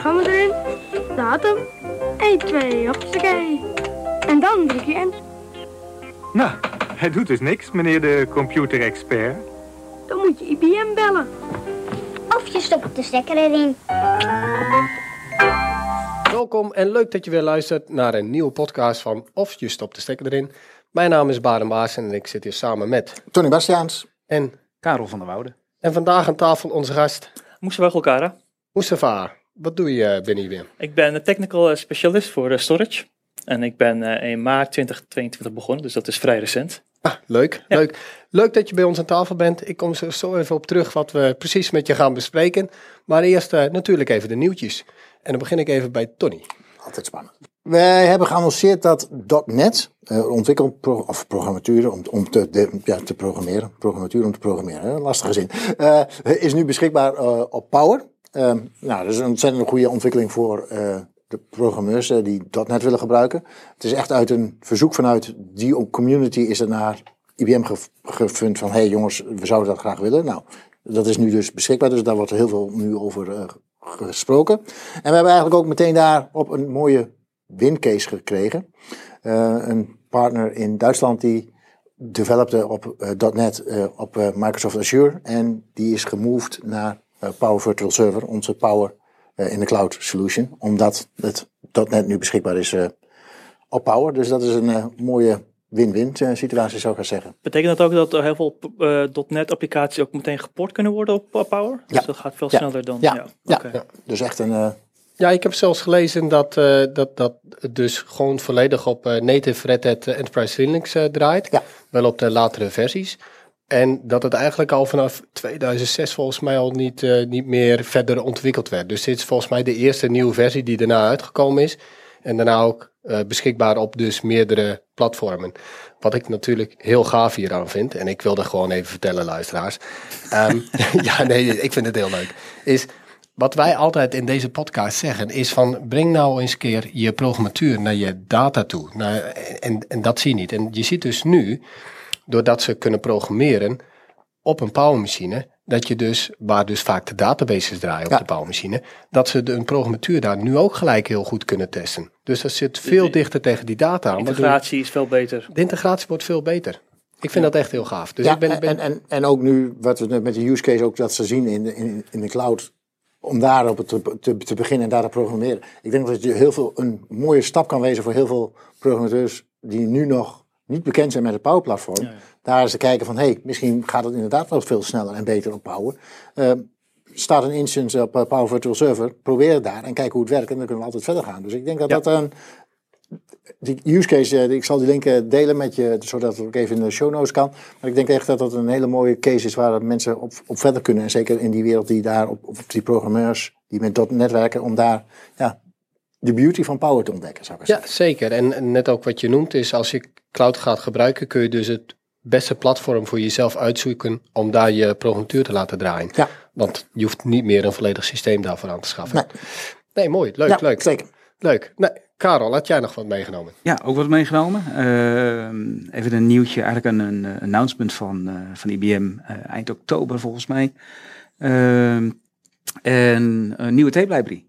programma erin, datum, 1, 2, hoppakee. En dan druk je enter. Nou, hij doet dus niks, meneer de computerexpert. Dan moet je IBM bellen. Of je stopt de stekker erin. Welkom en leuk dat je weer luistert naar een nieuwe podcast van Of je stopt de stekker erin. Mijn naam is Bare Maas en ik zit hier samen met Tony Bastiaans en Karel van der Woude. En vandaag aan tafel onze gast Moesewaagelkara. Moeseva, wat doe je binnen IBM? Ik ben technical specialist voor storage. En ik ben in maart 2022 begonnen, dus dat is vrij recent. Ah, leuk, ja. Leuk dat je bij ons aan tafel bent. Ik kom zo even op terug wat we precies met je gaan bespreken. Maar eerst natuurlijk even de nieuwtjes. En dan begin ik even bij Tony. Altijd spannend. Wij hebben geannonceerd dat .NET, programmatuur om te programmeren, lastige zin, is nu beschikbaar op Power. Nou, dat is een ontzettend goede ontwikkeling voor de programmeurs die .NET willen gebruiken. Het is echt uit een verzoek vanuit die community is er naar IBM gevund van, hey jongens, we zouden dat graag willen. Nou, dat is nu dus beschikbaar, dus daar wordt heel veel nu over gesproken. En we hebben eigenlijk ook meteen daarop een mooie wincase gekregen. Een partner in Duitsland die developte op .NET op Microsoft Azure. En die is gemoved naar Power Virtual Server, onze Power in de Cloud Solution. Omdat het .NET nu beschikbaar is op Power. Dus dat is een mooie win-win situatie, zou ik gaan zeggen. Betekent dat ook dat er heel veel .NET applicaties ook meteen geport kunnen worden op Power? Ja. Dus dat gaat veel sneller dan... Ja. Okay. Ja. Dus echt een... Ja, ik heb zelfs gelezen dat het dus gewoon volledig op native Red Hat Enterprise Linux draait. Ja. Wel op de latere versies. En dat het eigenlijk al vanaf 2006 volgens mij al niet meer verder ontwikkeld werd. Dus dit is volgens mij de eerste nieuwe versie die daarna uitgekomen is. En daarna ook beschikbaar op dus meerdere platformen. Wat ik natuurlijk heel gaaf hier aan vind. En ik wilde gewoon even vertellen, luisteraars. Ik vind het heel leuk. Is... Wat wij altijd in deze podcast zeggen is van breng nou eens een keer je programmatuur naar je data toe. En dat zie je niet. En je ziet dus nu, doordat ze kunnen programmeren op een powermachine, dat je dus, waar dus vaak de databases draaien op de powermachine, dat ze hun programmatuur daar nu ook gelijk heel goed kunnen testen. Dus dat zit veel dichter tegen die data aan. De integratie is veel beter. De integratie wordt veel beter. Ik vind dat echt heel gaaf. Dus ja, en ook nu, wat we met de use case ook dat ze zien in de cloud, om daarop te beginnen en daar te programmeren. Ik denk dat het een mooie stap kan wezen voor heel veel programmateurs die nu nog niet bekend zijn met het Power Platform. Ja, ja. Daar is te kijken van, hey, misschien gaat het inderdaad wel veel sneller en beter op Power. Start een instance op Power Virtual Server, probeer het daar en kijk hoe het werkt en dan kunnen we altijd verder gaan. Dus ik denk dat die use case, ik zal die link delen met je, zodat het ook even in de show notes kan. Maar ik denk echt dat dat een hele mooie case is waar mensen op verder kunnen. En zeker in die wereld die daar, op die programmeurs die met .NET werken, om daar de beauty van Power te ontdekken, zou ik zeggen. Ja, zeker. En net ook wat je noemt is, als je cloud gaat gebruiken, kun je dus het beste platform voor jezelf uitzoeken om daar je programmatuur te laten draaien. Ja. Want je hoeft niet meer een volledig systeem daarvoor aan te schaffen. Nee mooi. Leuk, ja, leuk. Zeker. Leuk. Nee. Karel, had jij nog wat meegenomen? Ja, ook wat meegenomen. Even een nieuwtje, eigenlijk een announcement van IBM eind oktober volgens mij. En een nieuwe tape library.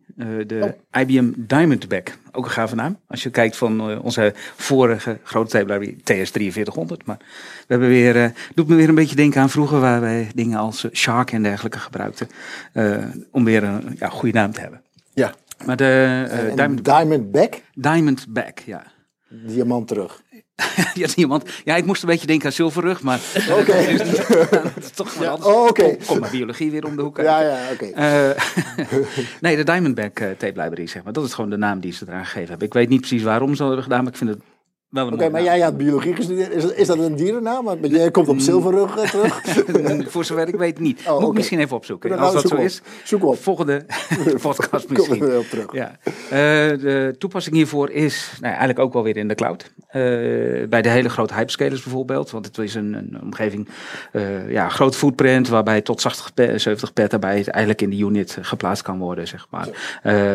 IBM Diamondback. Ook een gave naam. Als je kijkt van onze vorige grote tape library, TS4300. Maar we hebben weer, doet me weer een beetje denken aan vroeger, waar wij dingen als Shark en dergelijke gebruikten. Om weer een goede naam te hebben. Ja. Maar de Diamondback, ja. Diamant terug. Ja, diamant. Ja, ik moest een beetje denken aan zilverrug, maar... Oké. Toch wel anders. Oké. Kom maar biologie weer om de hoek. Ja, oké. Nee, de Diamondback tape library, zeg maar. Dat is gewoon de naam die ze eraan gegeven hebben. Ik weet niet precies waarom ze dat hebben gedaan, maar ik vind het... Oké, maar jij had biologie gestudeerd. Is dat een dierennaam? Want jij komt op zilverrug terug. Voor zover ik weet niet. Moet ik misschien even opzoeken. Dan als dat zo is, zoek op. Volgende podcast misschien. Kom op terug. Ja. De toepassing hiervoor is eigenlijk ook wel weer in de cloud. Bij de hele grote hyperscalers bijvoorbeeld. Want het is een omgeving, groot footprint, waarbij tot 70 petabyte eigenlijk in de unit geplaatst kan worden, zeg maar.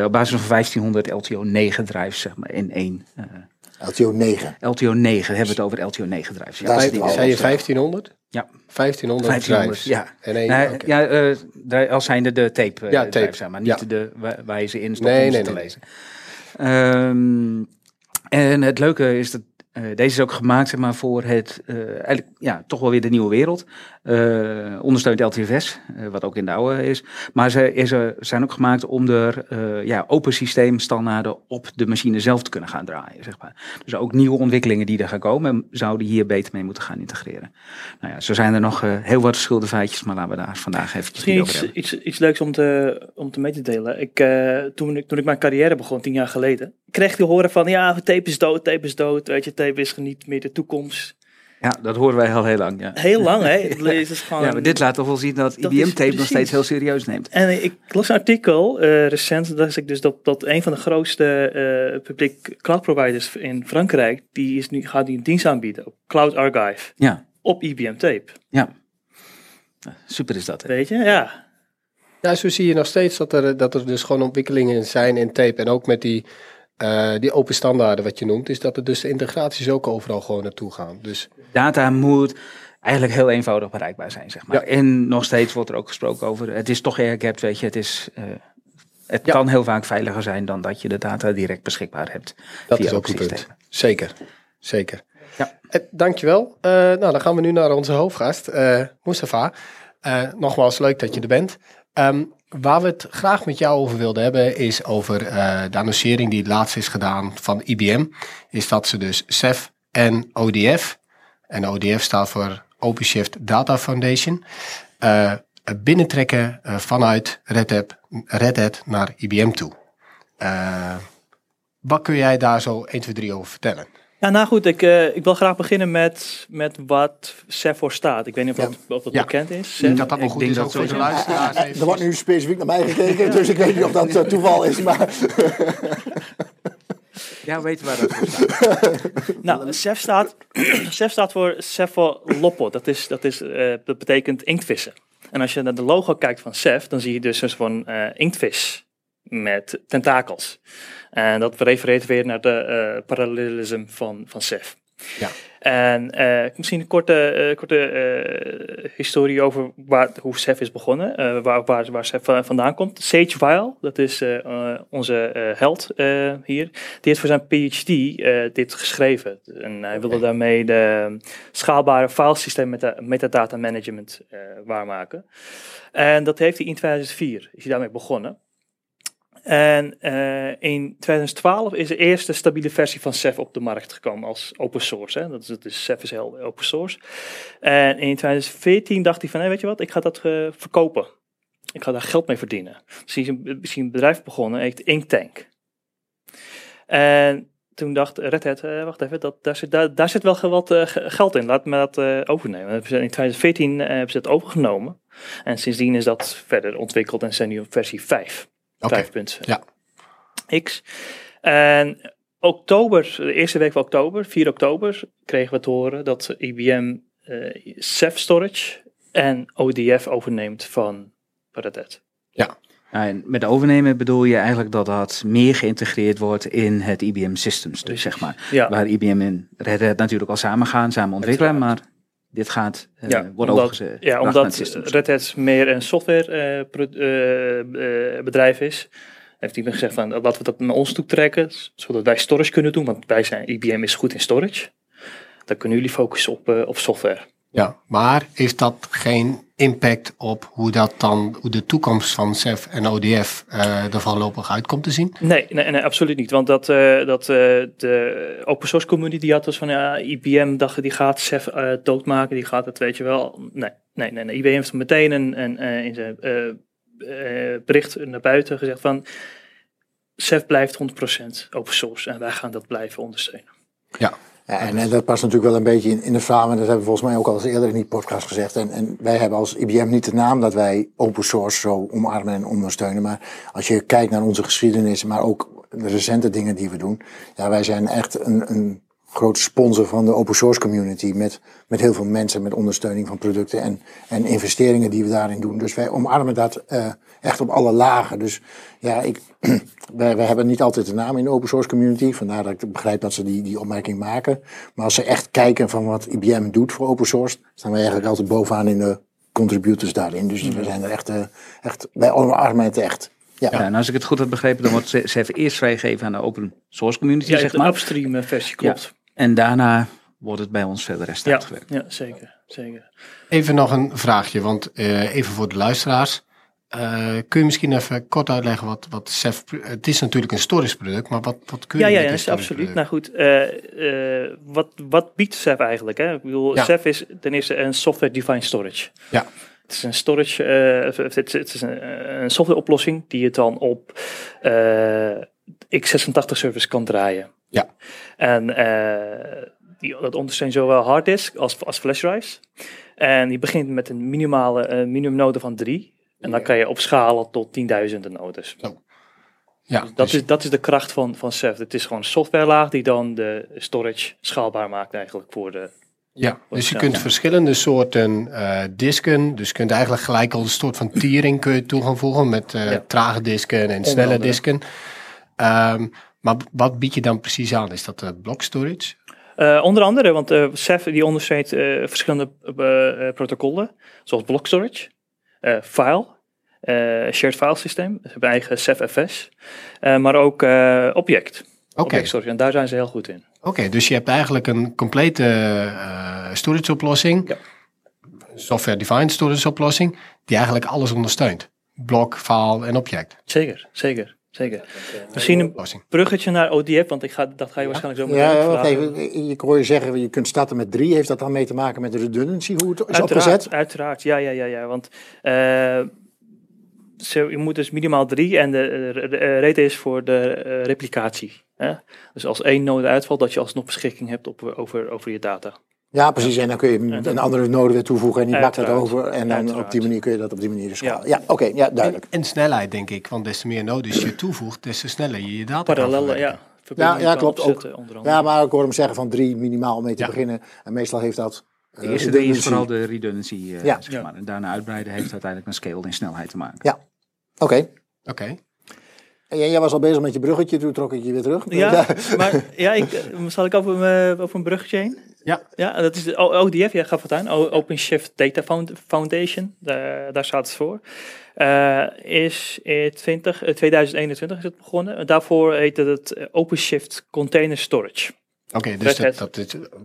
Op basis van 1500 LTO 9 drives, zeg maar, in één... LTO 9. Hebben we het over LTO 9 drives. Ja, zei je 1500? Ja. 1500 drives. Ja. En één, okay. Als zijnde de tape. Ja, tape. Drives, maar niet de waar je ze in stopt om ze te lezen. En het leuke is dat deze is ook gemaakt voor het eigenlijk toch wel weer de nieuwe wereld. Ondersteunt LTFS, wat ook in de oude is. Maar ze zijn ook gemaakt om er open systeemstandaarden op de machine zelf te kunnen gaan draaien. Zeg maar. Dus ook nieuwe ontwikkelingen die er gaan komen, zouden hier beter mee moeten gaan integreren. Nou ja, zo zijn er nog heel wat verschillende feitjes, maar laten we daar vandaag eventjes niet over hebben. Iets leuks om te mee te delen. Toen ik mijn carrière begon, 10 jaar geleden, kreeg ik te horen van tape is dood, weet je, tape is niet meer de toekomst. Ja, dat horen wij al heel lang. Ja. Heel lang, hè? Ja, maar dit laat toch wel zien dat IBM tape nog steeds heel serieus neemt. En ik las een artikel recent, dat ik dus dat een van de grootste public cloud providers in Frankrijk, gaat nu een dienst aanbieden op Cloud Archive. Ja. Op IBM tape. Ja. Super is dat, hè? Weet je, ja. Ja, zo zie je nog steeds dat er dus gewoon ontwikkelingen zijn in tape en ook met die open standaarden wat je noemt, is dat er dus de integraties ook overal gewoon naartoe gaan. Dus data moet eigenlijk heel eenvoudig bereikbaar zijn, zeg maar. Ja. En nog steeds wordt er ook gesproken over, het is toch gehandicapt, weet je, het kan heel vaak veiliger zijn dan dat je de data direct beschikbaar hebt. Dat is ook een punt. Zeker, zeker. Ja. Dankjewel. Dan gaan we nu naar onze hoofdgast, Moesewaagelkara. Nogmaals, leuk dat je er bent. Waar we het graag met jou over wilden hebben is over de annoncering die laatst is gedaan van IBM. Is dat ze dus Ceph en ODF, en ODF staat voor OpenShift Data Foundation, binnentrekken vanuit Red Hat naar IBM toe. Wat kun jij daar zo 1, 2, 3 over vertellen? Ja, nou goed, ik wil graag beginnen met wat Ceph voor staat. Ik weet niet of dat bekend is. Ceph, dat wel goed is dat voor de luisteraars. Er wordt nu specifiek naar mij gekeken, dus ik weet niet of dat toeval is. Maar ja, weten waar dat voor staat. Nou, Ceph staat voor Cephalopods. Dat betekent inktvissen. En als je naar de logo kijkt van Ceph, dan zie je dus een soort inktvis met tentakels. En dat refereert weer naar de parallelisme van Ceph. Ja. En misschien een korte historie over hoe Ceph is begonnen. Waar Ceph vandaan komt. Sage Weil, dat is onze held hier. Die heeft voor zijn PhD dit geschreven. En hij wilde daarmee de schaalbare filesysteem met metadata management waarmaken. En dat heeft hij in 2004 is hij daarmee begonnen. En in 2012 is de eerste stabiele versie van Ceph op de markt gekomen als open source. Hè? Dus Ceph is heel open source. En in 2014 dacht hij van, weet je wat, ik ga dat verkopen. Ik ga daar geld mee verdienen. Dus hij is een bedrijf begonnen, heet Ink Tank. En toen dacht Red Hat, wacht even, daar zit wel wat geld in. Laat me dat overnemen. In 2014 hebben ze het overgenomen. En sindsdien is dat verder ontwikkeld en zijn nu op versie 5. Okay. 5.x. Ja. En oktober, de eerste week van oktober, 4 oktober, kregen we te horen dat IBM Ceph Storage en ODF overneemt van Red Hat. Ja. En met overnemen bedoel je eigenlijk dat meer geïntegreerd wordt in het IBM Systems, dus zeg maar. Ja. Waar IBM en Red Hat natuurlijk al samen ontwikkelen, maar dit gaat worden overgezet. Ja, omdat Red Hat meer een softwarebedrijf is, heeft IBM gezegd van laten we dat naar ons toe trekken, zodat wij storage kunnen doen, want IBM is goed in storage. Dan kunnen jullie focussen op software. Ja, maar heeft dat geen impact op hoe de toekomst van Ceph en ODF er voorlopig uit komt te zien? Nee, absoluut niet. Want de open source community die had dus van IBM dacht, die gaat Ceph doodmaken, die gaat het, weet je wel. Nee. IBM heeft meteen in zijn bericht naar buiten gezegd van Ceph blijft 100% open source en wij gaan dat blijven ondersteunen. Ja. En dat past natuurlijk wel een beetje in de verhaal. En dat hebben we volgens mij ook al eens eerder in die podcast gezegd. En wij hebben als IBM niet de naam dat wij open source zo omarmen en ondersteunen. Maar als je kijkt naar onze geschiedenis, maar ook de recente dingen die we doen. Ja, wij zijn echt een grote sponsor van de open source community. Met heel veel mensen, met ondersteuning van producten en investeringen die we daarin doen. Dus wij omarmen dat echt op alle lagen. Dus ja, we hebben niet altijd de naam in de open source community. Vandaar dat ik begrijp dat ze die opmerking maken. Maar als ze echt kijken van wat IBM doet voor open source, staan we eigenlijk altijd bovenaan in de contributors daarin. Dus we zijn er echt bij omarmen het echt. Ja. Ja, en als ik het goed had begrepen, dan wordt Ceph eerst vrijgegeven aan de open source community. Ja, zeg maar. De upstream versie, klopt. Ja. En daarna wordt het bij ons verder restart gewerkt. Ja, zeker. Even nog een vraagje, want even voor de luisteraars. Kun je misschien even kort uitleggen wat Ceph... Het is natuurlijk een storage product, maar wat kun je... Ja, is absoluut. Nou goed, wat biedt Ceph eigenlijk? Hè? Ik bedoel, Ceph is ten eerste een software-defined storage. Ja. Het is een storage, het is een softwareoplossing die je dan op x86 servers kan draaien. Ja. En dat ondersteunt zowel harddisk als flashdrives. En je begint met een minimumnode van 3. En dan kan je opschalen tot 10.000 nodes. Oh. Ja, dus dat is de kracht van Ceph. Het is gewoon een softwarelaag die dan de storage schaalbaar maakt eigenlijk voor de... Ja, dus je kunt verschillende soorten disken, dus je kunt eigenlijk gelijk al een soort van tiering kun je toe gaan voegen met trage disken en snelle disken. Maar wat bied je dan precies aan? Is dat block storage? Onder andere, want Ceph die ondersteunt verschillende protocollen, zoals block storage, file, shared file systeem, ze hebben eigen Ceph-FS, maar ook object. Oké, en daar zijn ze heel goed in. Oké, dus je hebt eigenlijk een complete storage oplossing, software-defined storage oplossing, die eigenlijk alles ondersteunt. Blok, file en object. Zeker. Misschien een bruggetje naar ODF, want dat ga je waarschijnlijk zo meteen vragen. Ja, ik hoor je zeggen, je kunt starten met 3. Heeft dat dan mee te maken met de redundancy, hoe het is opgezet? Uiteraard, ja. Want je moet dus minimaal 3 en de rate is voor de replicatie. Hè? Dus als 1 node uitvalt, dat je alsnog beschikking hebt over je data. Ja, precies. En dan kun je een andere node weer toevoegen en die bakt dat over. En dan op die manier kun je dat op die manier schalen. Ja, oké, ja, duidelijk. En snelheid, denk ik. Want des te meer nodes je toevoegt, des te sneller je data parallel, ja, klopt ook. Ja, maar ik hoor hem zeggen van 3 minimaal mee te beginnen. En meestal heeft dat... De eerste ding is vooral de redundancy, zeg maar. En daarna uitbreiden heeft uiteindelijk met scale en snelheid te maken. Ja, oké. En jij was al bezig met je bruggetje, toen trok ik je weer terug. Ja, maar zal ik over een bruggetje heen? Ja, dat is de ODF, jij gaf het aan, OpenShift Data Foundation, daar staat het voor. Is in 2021 is het begonnen. Daarvoor heette het OpenShift Container Storage. Oké, dus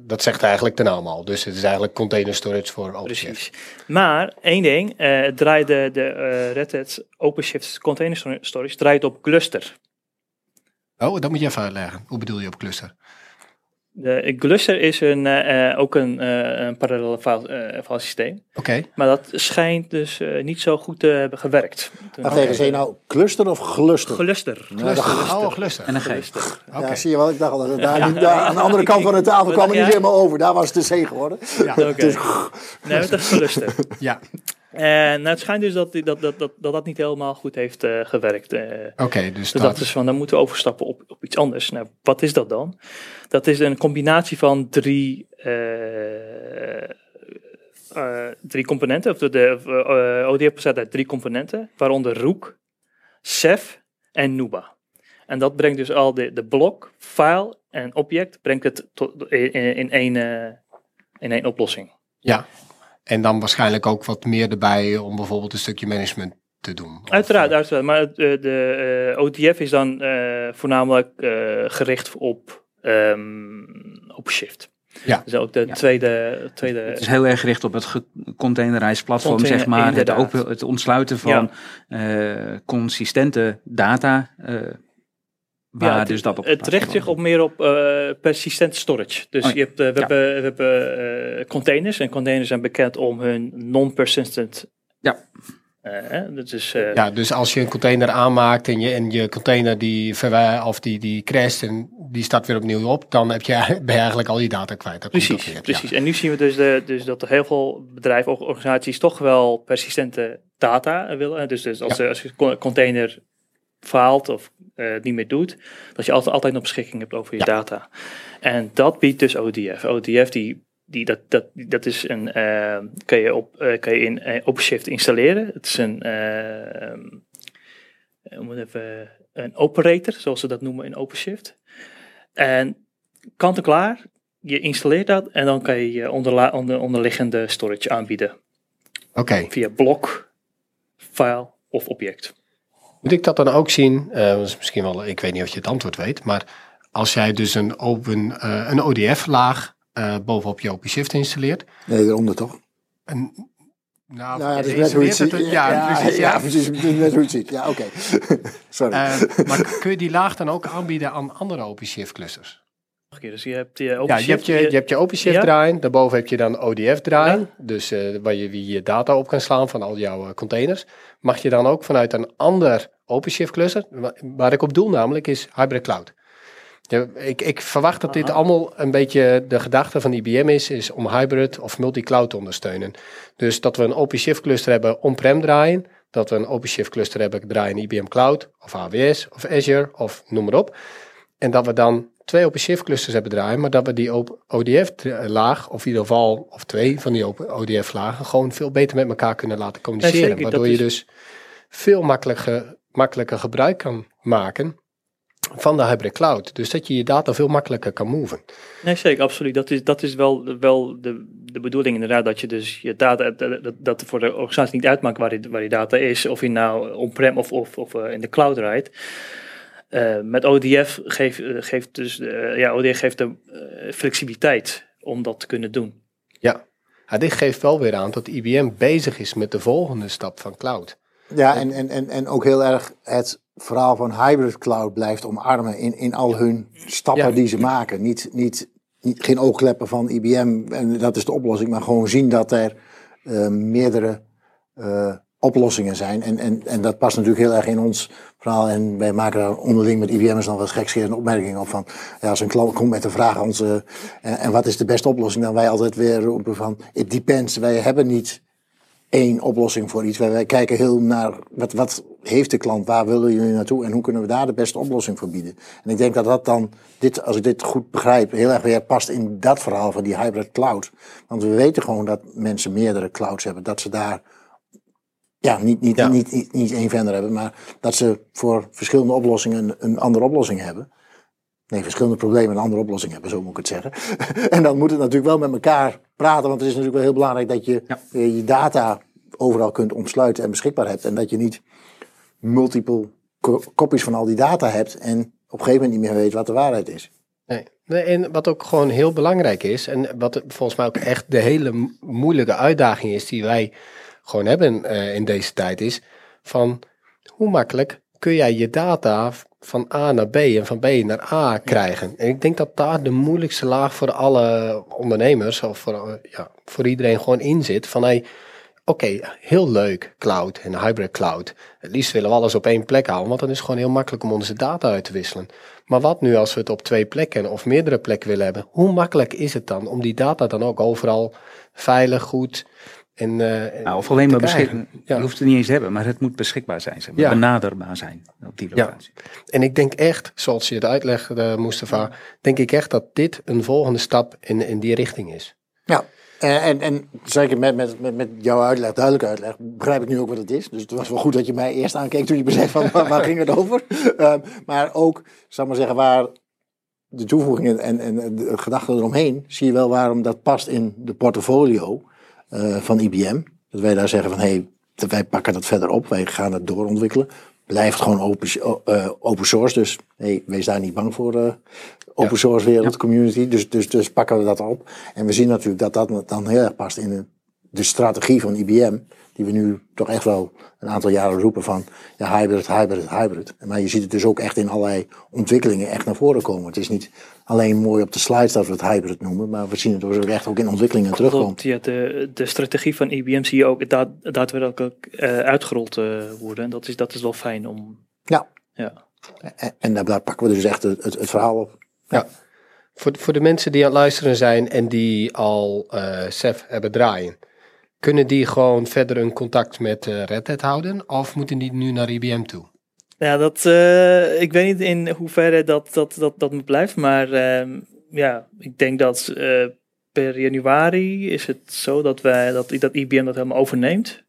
dat zegt eigenlijk de naam al. Dus het is eigenlijk container storage voor OpenShift. Precies. Maar één ding, draait de Red Hat OpenShift Container Storage draait op Gluster. Oh, dat moet je even uitleggen. Hoe bedoel je op Gluster? De Gluster is ook een parallel file systeem. Oké. Maar dat schijnt dus niet zo goed te hebben gewerkt. Wacht even, zei je nou cluster of gluster? Gluster. En een geest. Okay. Ja, zie je wel, ik dacht al dat het daar aan de andere kant van de tafel kwam het niet helemaal over. Daar was het de C geworden. Ja, dus, nee, het is gluster. Ja. En het schijnt dus dat niet helemaal goed heeft gewerkt. Dus dat is van, dan moeten we overstappen op iets anders. Nou, wat is dat dan? Dat is een combinatie van 3 componenten. Of de ODF bestaat uit 3 componenten, waaronder Rook, Ceph en Nuba. En dat brengt dus al de blok, file en object brengt het in één oplossing. Ja. En dan waarschijnlijk ook wat meer erbij om bijvoorbeeld een stukje management te doen. Uiteraard. Maar de ODF is dan voornamelijk gericht op OpenShift. Ja. Dus ook de tweede... Het is heel erg gericht op het containerized platform, zeg maar. Het ontsluiten van consistente data... het richt zich op meer op persistent storage. Dus we hebben containers. En containers zijn bekend om hun non-persistent... Dus als je een container aanmaakt en je container die crasht en die start weer opnieuw op, dan ben je eigenlijk al je data kwijt. Precies. En nu zien we dus dat er heel veel bedrijven of organisaties toch wel persistente data willen. Dus als je container... faalt of het niet meer doet, dat je altijd nog beschikking hebt over je data. En dat biedt dus ODF. ODF die Dat is een kan je in OpenShift installeren. Het is een operator, zoals ze dat noemen in OpenShift. En kant en klaar, je installeert dat en dan kan je je onderliggende storage aanbieden. Okay. Via blok, file of object. Moet ik dat dan ook zien? Misschien wel, ik weet niet of je het antwoord weet, maar als jij dus een ODF-laag bovenop je OpenShift installeert. Nee, eronder toch? Dat is net hoe je ziet. Ja, precies. Net hoe je ziet. Ja, oké. Sorry. Maar kun je die laag dan ook aanbieden aan andere OpenShift-clusters? Okay, dus je hebt je hebt je OpenShift draaien. Daarboven heb je dan ODF draaien. Ja. Dus waar je je data op kan slaan van al jouw containers. Mag je dan ook vanuit een ander OpenShift-cluster, waar ik op doel namelijk, is hybrid cloud. Ja, ik verwacht dat dit allemaal een beetje de gedachte van IBM is om hybrid of multi-cloud te ondersteunen. Dus dat we een OpenShift cluster hebben on-prem draaien, dat we een OpenShift cluster hebben draaien in IBM Cloud of AWS of Azure of noem maar op. En dat we dan 2 OpenShift clusters hebben draaien, maar dat we die ODF-laag, of in ieder geval of 2 van die ODF-lagen, gewoon veel beter met elkaar kunnen laten communiceren. Ja, zeker, waardoor je dus veel makkelijker gebruik kan maken van de hybrid cloud. Dus dat je je data veel makkelijker kan moven. Nee, zeker, absoluut. Dat is wel de bedoeling inderdaad. Dat je dus je data, dat voor de organisatie niet uitmaakt waar je data is. Of je nou on-prem of in de cloud rijdt. Met ODF geeft de flexibiliteit om dat te kunnen doen. Ja, dit geeft wel weer aan dat IBM bezig is met de volgende stap van cloud. Ja, en ook heel erg het verhaal van hybrid cloud blijft omarmen in al hun stappen die ze maken. Niet geen oogkleppen van IBM en dat is de oplossing, maar gewoon zien dat er meerdere oplossingen zijn. En dat past natuurlijk heel erg in ons verhaal. En wij maken daar onderling met IBM'ers dan wat gekscherende opmerkingen op van, ja, als een klant komt met een vraag aan ons, en wat is de beste oplossing, dan wij altijd weer roepen van, it depends, wij hebben niet één oplossing voor iets. Wij kijken heel naar wat heeft de klant, waar willen jullie naartoe en hoe kunnen we daar de beste oplossing voor bieden. En ik denk dat dan, als ik dit goed begrijp, heel erg weer past in dat verhaal van die hybrid cloud. Want we weten gewoon dat mensen meerdere clouds hebben, dat ze daar niet één vendor hebben, maar dat ze voor verschillende oplossingen een andere oplossing hebben. Nee, verschillende problemen een andere oplossing hebben, zo moet ik het zeggen. En dan moet het natuurlijk wel met elkaar praten, want het is natuurlijk wel heel belangrijk dat je je data overal kunt omsluiten en beschikbaar hebt. En dat je niet multiple copies van al die data hebt en op een gegeven moment niet meer weet wat de waarheid is. Nee, en wat ook gewoon heel belangrijk is, en wat volgens mij ook echt de hele moeilijke uitdaging is die wij gewoon hebben in deze tijd, is van hoe makkelijk kun jij je data van A naar B en van B naar A krijgen. En ik denk dat daar de moeilijkste laag voor alle ondernemers of voor iedereen gewoon in zit. Van heel leuk cloud en hybrid cloud. Het liefst willen we alles op één plek houden, want dan is het gewoon heel makkelijk om onze data uit te wisselen. Maar wat nu als we het op 2 plekken of meerdere plekken willen hebben? Hoe makkelijk is het dan om die data dan ook overal veilig, goed en of alleen maar beschikbaar. Je hoeft het niet eens te hebben, maar het moet beschikbaar zijn. Zeg maar. Ja. Benaderbaar zijn op die locatie. Ja. En ik denk echt, zoals je het uitlegde, Mustafa, denk ik echt dat dit een volgende stap in die richting is. Ja, en zeker met jouw uitleg, duidelijke uitleg, begrijp ik nu ook wat het is. Dus het was wel goed dat je mij eerst aankeek toen je beseft van waar ging het over. Maar ook, zal ik maar zeggen, waar de toevoegingen en de gedachten eromheen, zie je wel waarom dat past in de portfolio van IBM, dat wij daar zeggen van wij pakken dat verder op, wij gaan het doorontwikkelen, blijft gewoon open source, dus wees daar niet bang voor open source wereld, community, dus pakken we dat op. En we zien natuurlijk dat dan heel erg past in de strategie van IBM, die we nu toch echt wel een aantal jaren roepen van hybrid. Maar je ziet het dus ook echt in allerlei ontwikkelingen echt naar voren komen. Het is niet alleen mooi op de slides dat we het hybrid noemen, maar we zien het dus echt ook in ontwikkelingen terugkomt. Ja, de strategie van IBM zie je ook daadwerkelijk uitgerold worden. En dat is wel fijn om... Ja. En daar pakken we dus echt het verhaal op. Ja. Voor de mensen die aan het luisteren zijn en die al Ceph hebben draaien, kunnen die gewoon verder een contact met Red Hat houden? Of moeten die nu naar IBM toe? Ja, ik weet niet in hoeverre dat moet blijven. Maar ik denk dat per januari is het zo dat IBM dat helemaal overneemt.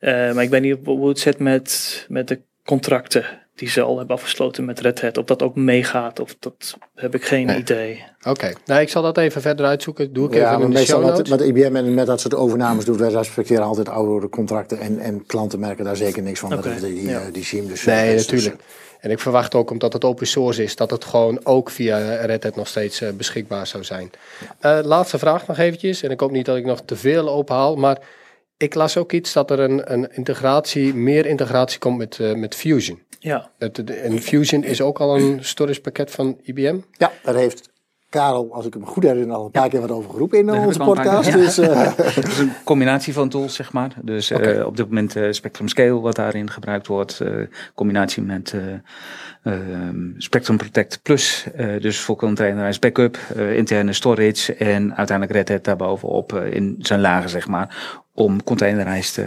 Maar ik weet niet hoe het zit met de contracten die ze al hebben afgesloten met Red Hat. Of dat ook meegaat, of dat heb ik geen idee. Oké. Nou, ik zal dat even verder uitzoeken. Doe ik even in de show notes. Met IBM en met dat soort overnames doet, wij respecteren altijd oude contracten. En klanten merken daar zeker niks van. Okay. Die zien dus... Nee, natuurlijk. En ik verwacht ook, omdat het open source is, dat het gewoon ook via Red Hat nog steeds beschikbaar zou zijn. Laatste vraag nog eventjes. En ik hoop niet dat ik nog te veel ophaal, maar... Ik las ook iets dat er meer integratie komt met Fusion. Ja. En Fusion is ook al een storagepakket van IBM. Ja, daar heeft Karel, als ik hem goed herinner, al een paar keer wat over geroepen in onze podcast. Dus, dat is een combinatie van tools, zeg maar. Dus op dit moment Spectrum Scale, wat daarin gebruikt wordt. Combinatie met Spectrum Protect Plus. Dus voor containerized backup, interne storage en uiteindelijk Red Hat daarbovenop in zijn lagen, zeg maar. Om containerized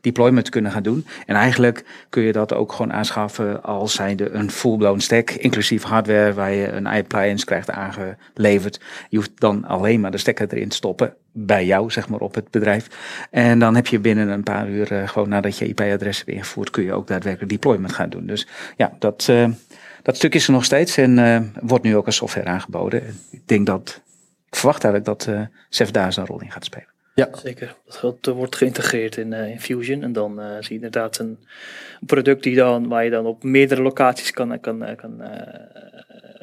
deployment te kunnen gaan doen. En eigenlijk kun je dat ook gewoon aanschaffen als zijnde een full-blown stack, inclusief hardware, waar je een appliance krijgt aangeleverd. Je hoeft dan alleen maar de stekker erin te stoppen, bij jou, zeg maar, op het bedrijf. En dan heb je binnen een paar uur, gewoon nadat je IP-adres hebt ingevoerd, kun je ook daadwerkelijk deployment gaan doen. Dus ja, dat stuk is er nog steeds en wordt nu ook als software aangeboden. Ik verwacht eigenlijk dat Ceph daar zijn rol in gaat spelen. Ja, zeker. Dat wordt geïntegreerd in Fusion. En dan zie je inderdaad een product waar je dan op meerdere locaties kan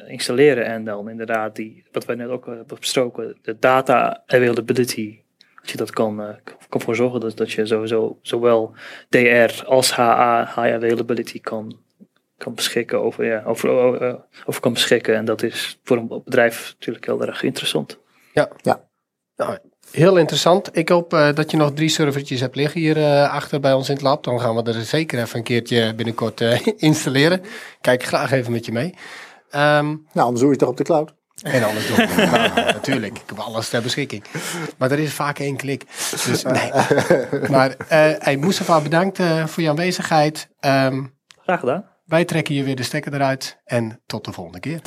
installeren. En dan inderdaad, wat wij net ook hebben besproken, de data availability. Als je dat kan voor zorgen dat je sowieso zowel DR als HA, high availability, kan beschikken over kan beschikken. En dat is voor een bedrijf natuurlijk heel erg interessant. Ja. Nou, heel interessant. Ik hoop dat je nog 3 servertjes hebt liggen hier achter bij ons in het lab. Dan gaan we er zeker even een keertje binnenkort installeren. Kijk graag even met je mee. Anders doe je het toch op de cloud. En anders doen. Natuurlijk. Ik heb alles ter beschikking. Maar er is vaak 1 klik. Dus nee. Maar Moesewa, bedankt voor je aanwezigheid. Graag gedaan. Wij trekken je weer de stekker eruit. En tot de volgende keer.